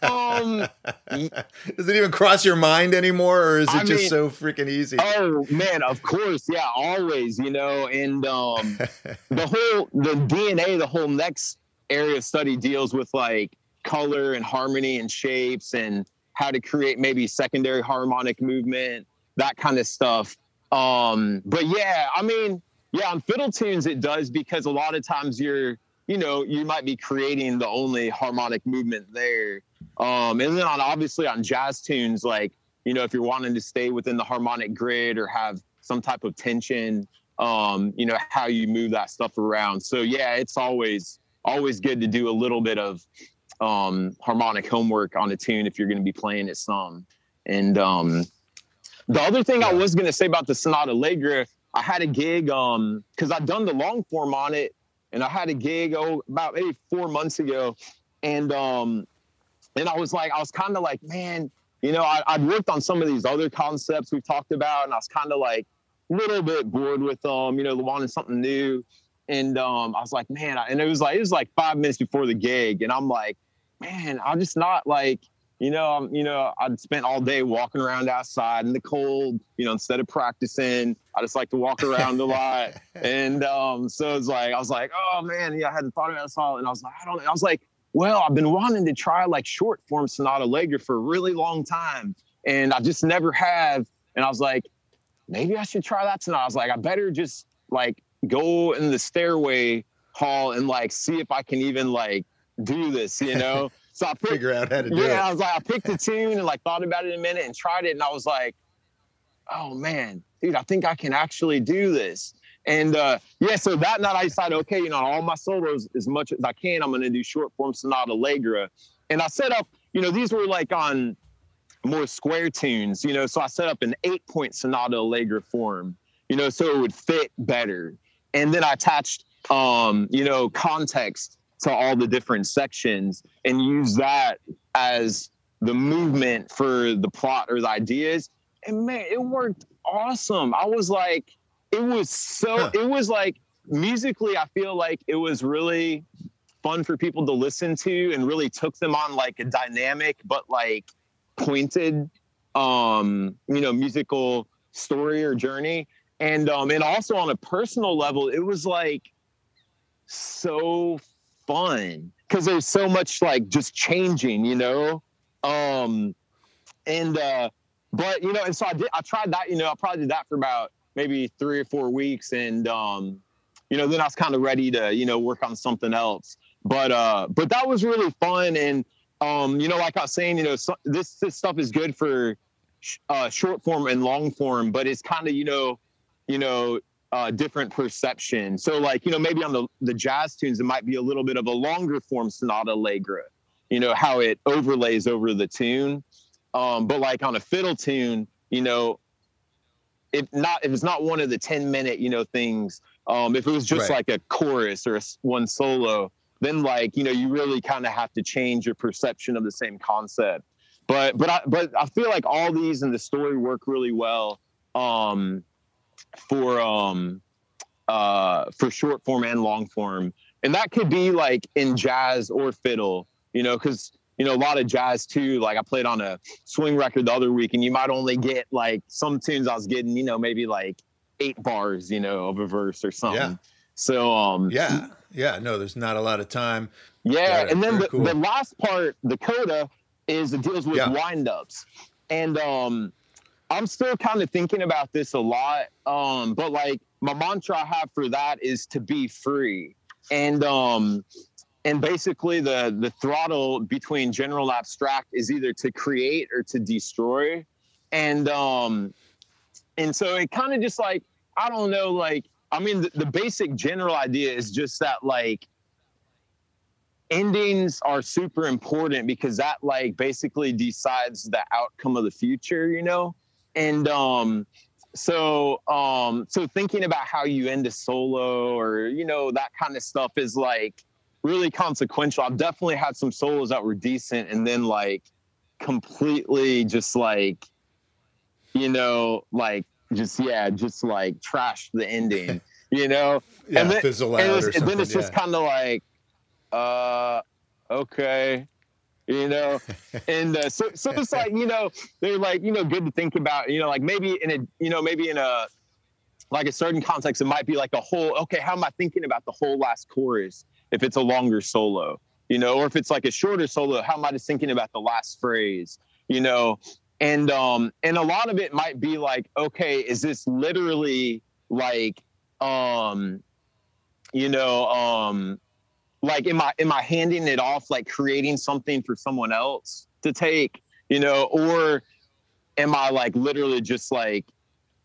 Um, does it even cross your mind anymore, or is it I just mean, so freaking easy? Oh man, of course. Yeah. Always, you know, and, um, the whole, the D N A, the whole next area of study deals with like color and harmony and shapes and how to create maybe secondary harmonic movement, that kind of stuff. Um, but yeah, I mean, yeah, on fiddle tunes it does, because a lot of times you're, you know, you might be creating the only harmonic movement there. Um, and then on obviously on jazz tunes, like, you know, if you're wanting to stay within the harmonic grid or have some type of tension, um, you know, how you move that stuff around. So yeah, it's always, always good to do a little bit of um, harmonic homework on a tune if you're going to be playing it some. And um, the other thing I was going to say about the Sonata Allegro, I had a gig um, because I'd done the long form on it, and I had a gig oh, about maybe four months ago. And um, and I was like, I was kind of like, man, you know, I, I'd worked on some of these other concepts we've talked about, and I was kind of like a little bit bored with them, you know, wanting something new. And um, I was like, man, I, and it was like, it was like five minutes before the gig. And I'm like, man, I'm just not like, you know, I'm, you know, I'd spent all day walking around outside in the cold, you know, instead of practicing, I just like to walk around a lot. And um, so it's like, I was like, oh man, yeah, I hadn't thought about this all. And I was like, I don't, I was like, well, I've been wanting to try like short form Sonata Allegro for a really long time. And I just never have. And I was like, maybe I should try that tonight. I was like, I better just like, go in the stairway hall and like see if I can even like do this, you know. So I picked, figure out how to do yeah, it. Yeah, I was like, I picked a tune and like thought about it a minute and tried it, and I was like, oh man, dude, I think I can actually do this. And uh, yeah, so that night I decided, okay, you know, all my solos as much as I can, I'm gonna do short form Sonata Allegro. And I set up, you know, these were like on more square tunes, you know, so I set up an eight point Sonata Allegro form, you know, so it would fit better. And then I attached, um, you know, context to all the different sections and used that as the movement for the plot or the ideas. And man, it worked awesome. I was like, it was so, huh. it was like musically, I feel like it was really fun for people to listen to and really took them on like a dynamic, but like pointed, um, you know, musical story or journey. And um, and also on a personal level, it was like so fun because there's so much like just changing, you know. Um, and uh, but you know, and so I did. I tried that, you know. I probably did that for about maybe three or four weeks, and um, you know, then I was kind of ready to, you know, work on something else. But uh, but that was really fun, and um, you know, like I was saying, you know, so, this this stuff is good for sh- uh, short form and long form, but it's kind of, you know. you know, uh, different perception. So like, you know, maybe on the, the jazz tunes, it might be a little bit of a longer form Sonata Allegro, you know, how it overlays over the tune. Um, but like on a fiddle tune, you know, if not, if it's not one of the ten minute, you know, things, um, if it was just right. like a chorus or a, one solo, then like, you know, you really kind of have to change your perception of the same concept. But, but I, but I feel like all these and the story work really well. Um, for um uh for short form and long form, and that could be like in jazz or fiddle, you know, because you know a lot of jazz too, like I played on a swing record the other week, and you might only get like some tunes I was getting, you know, maybe like eight bars, you know, of a verse or something. Yeah. So um yeah yeah no there's not a lot of time. Yeah, yeah. And then the, cool. the last part, the coda, is it deals with yeah. windups, and um I'm still kind of thinking about this a lot. Um, but like my mantra I have for that is to be free. And, um, and basically the, the throttle between general abstract is either to create or to destroy. And, um, and so it kind of just like, I don't know, like, I mean, the, the basic general idea is just that like endings are super important because that like basically decides the outcome of the future, you know? And, um, so, um, so thinking about how you end a solo or, you know, that kind of stuff is like really consequential. I've definitely had some solos that were decent and then like completely just like, you know, like just, yeah, just like trashed the ending, you know? yeah, and then, fizzle out and, or and then it's yeah. just kind of like, uh, okay, you know? and uh, so, so it's like, you know, they're like, you know, good to think about, you know, like maybe in a, you know, maybe in a, like a certain context, it might be like a whole, okay, how am I thinking about the whole last chorus if it's a longer solo, you know, or if it's like a shorter solo, how am I just thinking about the last phrase, you know? And, um, and a lot of it might be like, okay, is this literally like, um, you know, um, like, am I, am I handing it off, like creating something for someone else to take, you know, or am I like literally just like,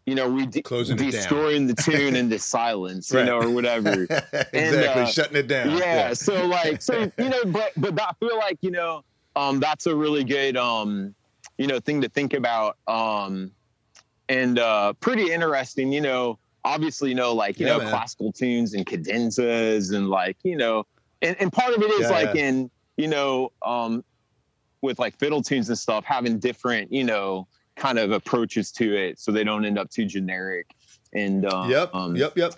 you know, we de- destroying the tune into silence, right. you know, or whatever. exactly. And, uh, shutting it down. Yeah, yeah. So like, so, you know, but, but I feel like, you know, um, that's a really good, um, you know, thing to think about. Um, and, uh, pretty interesting, you know, obviously, you know, like, you yeah, know, man. classical tunes and cadenzas and like, you know, and, and part of it is yeah, like yeah. in, you know, um, with like fiddle tunes and stuff, having different, you know, kind of approaches to it so they don't end up too generic. And, um, yep, um, yep, yep.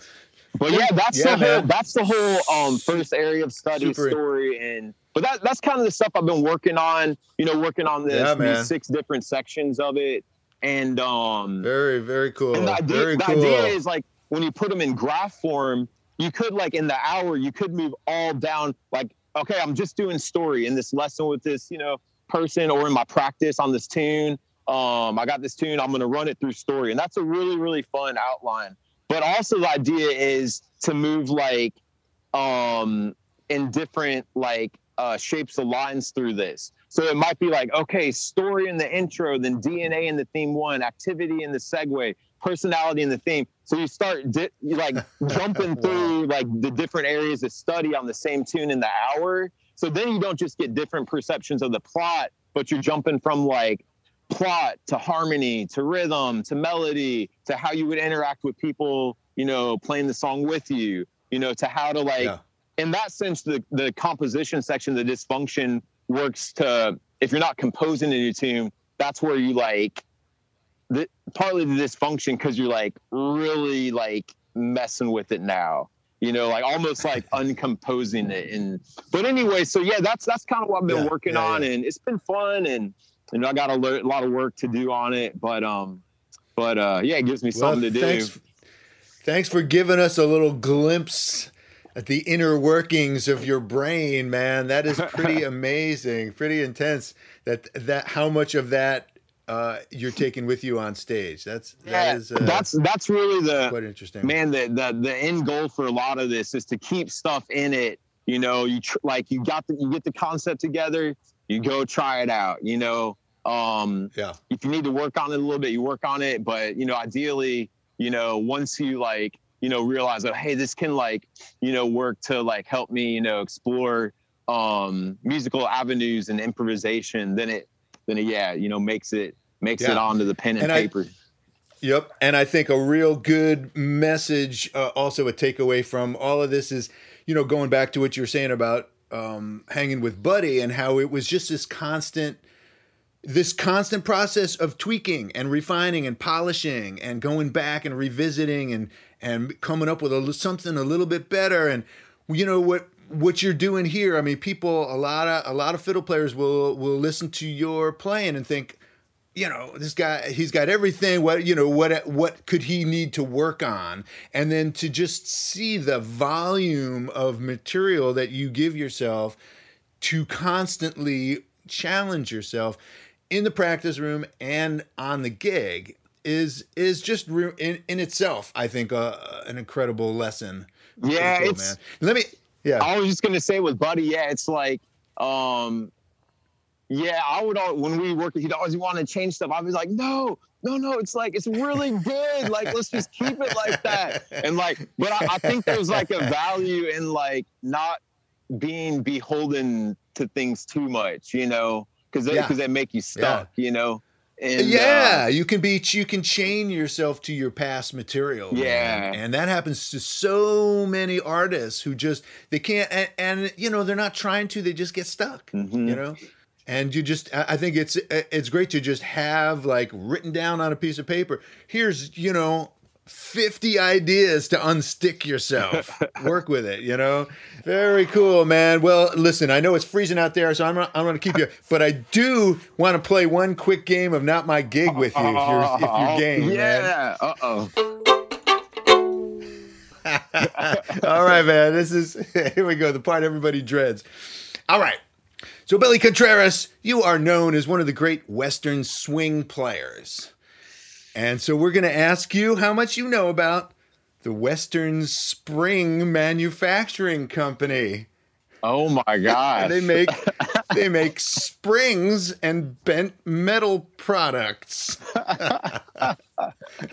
But yeah, that's yeah, the man. whole, that's the whole, um, first area of study Super. story. And, but that, that's kind of the stuff I've been working on, you know, working on this, yeah, these six different sections of it. And, um, very, very cool. And the idea, very the cool. idea is like, when you put them in graph form, you could like in the hour, you could move all down, like, okay, I'm just doing story in this lesson with this, you know, person, or in my practice on this tune. Um, I got this tune, I'm going to run it through story. And that's a really, really fun outline. But also the idea is to move like, um, in different, like, uh, shapes the lines through this. So it might be like, okay, story in the intro, then D N A in the theme one, activity in the segue, personality in the theme. So you start di- like jumping through like the different areas of study on the same tune in the hour. So then you don't just get different perceptions of the plot, but you're jumping from like plot to harmony, to rhythm, to melody, to how you would interact with people, you know, playing the song with you, you know, to how to like, yeah. in that sense, the, the composition section, the dysfunction works to, if you're not composing a new tune, that's where you like, the, partly the dysfunction, because you're like really like messing with it now, you know, like almost like uncomposing it. And, but anyway, so yeah, that's, that's kind of what I've been yeah, working yeah, on yeah. and it's been fun. And, and I got a lot of work to do on it, but, um, but, uh, yeah, it gives me well, something to thanks, do. Thanks for giving us a little glimpse at the inner workings of your brain, man. That is pretty amazing, pretty intense. That that how much of that uh, you're taking with you on stage. That's that yeah, is uh, that's that's really the quite interesting. Man, the, the the end goal for a lot of this is to keep stuff in it. You know, you tr- like you got the, you get the concept together, you go try it out. You know, um, yeah. If you need to work on it a little bit, you work on it. But you know, ideally, you know, once you like. you know, realize that, hey, this can like, you know, work to like help me, you know, explore um, musical avenues and improvisation. Then it, then it, yeah, you know, makes it, makes yeah. it onto the pen and, and paper. I, yep. And I think a real good message, uh, also a takeaway from all of this is, you know, going back to what you were saying about um, hanging with Buddy and how it was just this constant, this constant process of tweaking and refining and polishing and going back and revisiting and, and coming up with a, something a little bit better. And you know what what you're doing here, I mean, people, a lot of a lot of fiddle players will will listen to your playing and think, you know, this guy, he's got everything. What, you know, what what could he need to work on? And then to just see the volume of material that you give yourself to constantly challenge yourself in the practice room and on the gig is is just re- in, in itself, I think, uh, an incredible lesson. Yeah, so, it's. Man. Let me. Yeah, I was just gonna say with Buddy. Yeah, it's like. Um, Yeah, I would always, when we worked, he'd always want to change stuff. I'd be like, no, no, no. It's like, it's really good. Like, let's just keep it like that. And like, but I, I think there's like a value in like not being beholden to things too much, you know, because they, yeah. they make you stuck, yeah. you know. And, yeah, uh, you can be you can chain yourself to your past material. Yeah, man. And that happens to so many artists who just they can't and, and you know, they're not trying to. They just get stuck, mm-hmm. you know. And you just, I think it's it's great to just have like written down on a piece of paper, here's, you know, fifty ideas to unstick yourself. Work with it, you know? Very cool, man. Well, listen, I know it's freezing out there, so I'm not, I'm going to keep you. But I do want to play one quick game of Not My Gig with you, if you're, if you're game, yeah. man. Yeah, uh-oh. All right, man. This is, here we go, the part everybody dreads. All right. So, Billy Contreras, you are known as one of the great Western swing players. And so we're going to ask you how much you know about the Western Spring Manufacturing Company. Oh, my God. They make they make springs and bent metal products.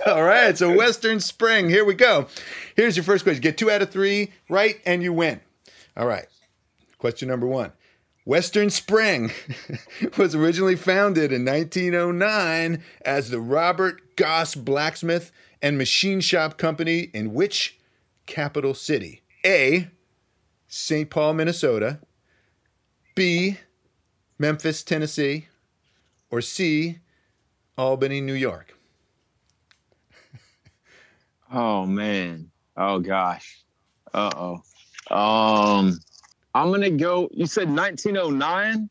All right. So, Western Spring. Here we go. Here's your first question. Get two out of three right, and you win. All right. Question number one. Western Spring was originally founded in nineteen oh nine as the Robert Goss Blacksmith and Machine Shop Company in which capital city? A, Saint Paul, Minnesota, B, Memphis, Tennessee, or C, Albany, New York? Oh, man. Oh, gosh. Uh-oh. Um... I'm going to go, you said nineteen oh nine?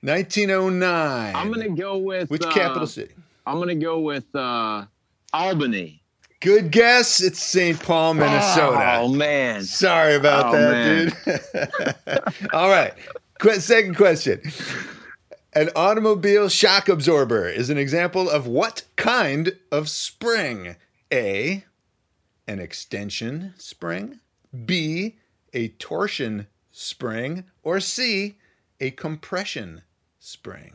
nineteen oh nine. I'm going to go with... Which uh, capital city? I'm going to go with uh, Albany. Good guess. It's Saint Paul, Minnesota. Oh, man. Sorry about oh, that, man. dude. All right. Qu- second question. An automobile shock absorber is an example of what kind of spring? A, an extension spring. B, a torsion spring, or C, a compression spring?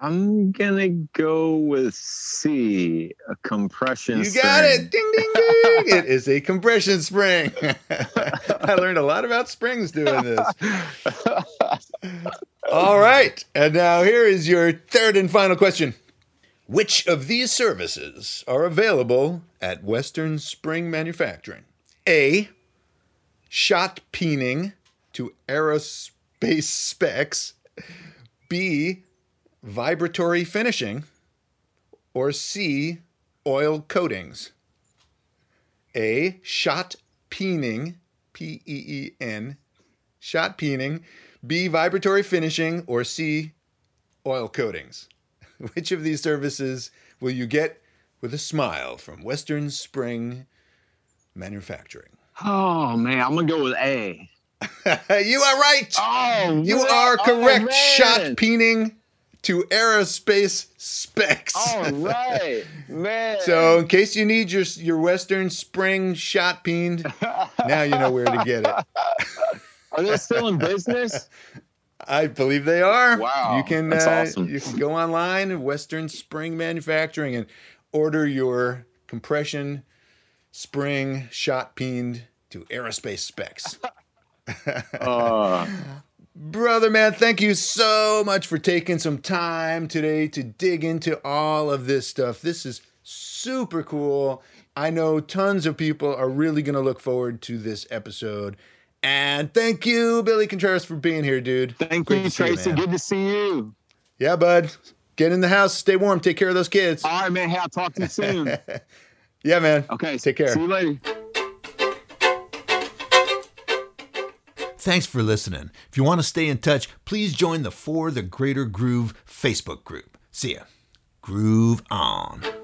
I'm gonna go with C, a compression you spring. You got it! Ding, ding, ding! It is a compression spring. I learned a lot about springs doing this. All right, and now here is your third and final question. Which of these services are available at Western Spring Manufacturing? A, shot peening to aerospace specs, B, vibratory finishing, or C, oil coatings? A, shot peening, P E E N, shot peening, B, vibratory finishing, or C, oil coatings. Which of these services will you get with a smile from Western Spring Manufacturing? Oh, man, I'm going to go with A. You are right. Oh, You man. are correct. Oh, shot peening to aerospace specs. All right, man. So in case you need your your Western Spring shot peened, now you know where to get it. Are they still in business? I believe they are. Wow, you can, that's uh, awesome. You can go online at Western Spring Manufacturing and order your compression spring shot peened to aerospace specs. uh. Brother, man, thank you so much for taking some time today to dig into all of this stuff. This is super cool. I know tons of people are really going to look forward to this episode. And thank you, Billy Contreras, for being here, dude. Thank Great you, Tracy. You, Good to see you. Yeah, bud. Get in the house. Stay warm. Take care of those kids. All right, man. Hey, I'll talk to you soon. Yeah, man. Okay. Take care. See you later. Thanks for listening. If you want to stay in touch, please join the For the Greater Groove Facebook group. See ya. Groove on.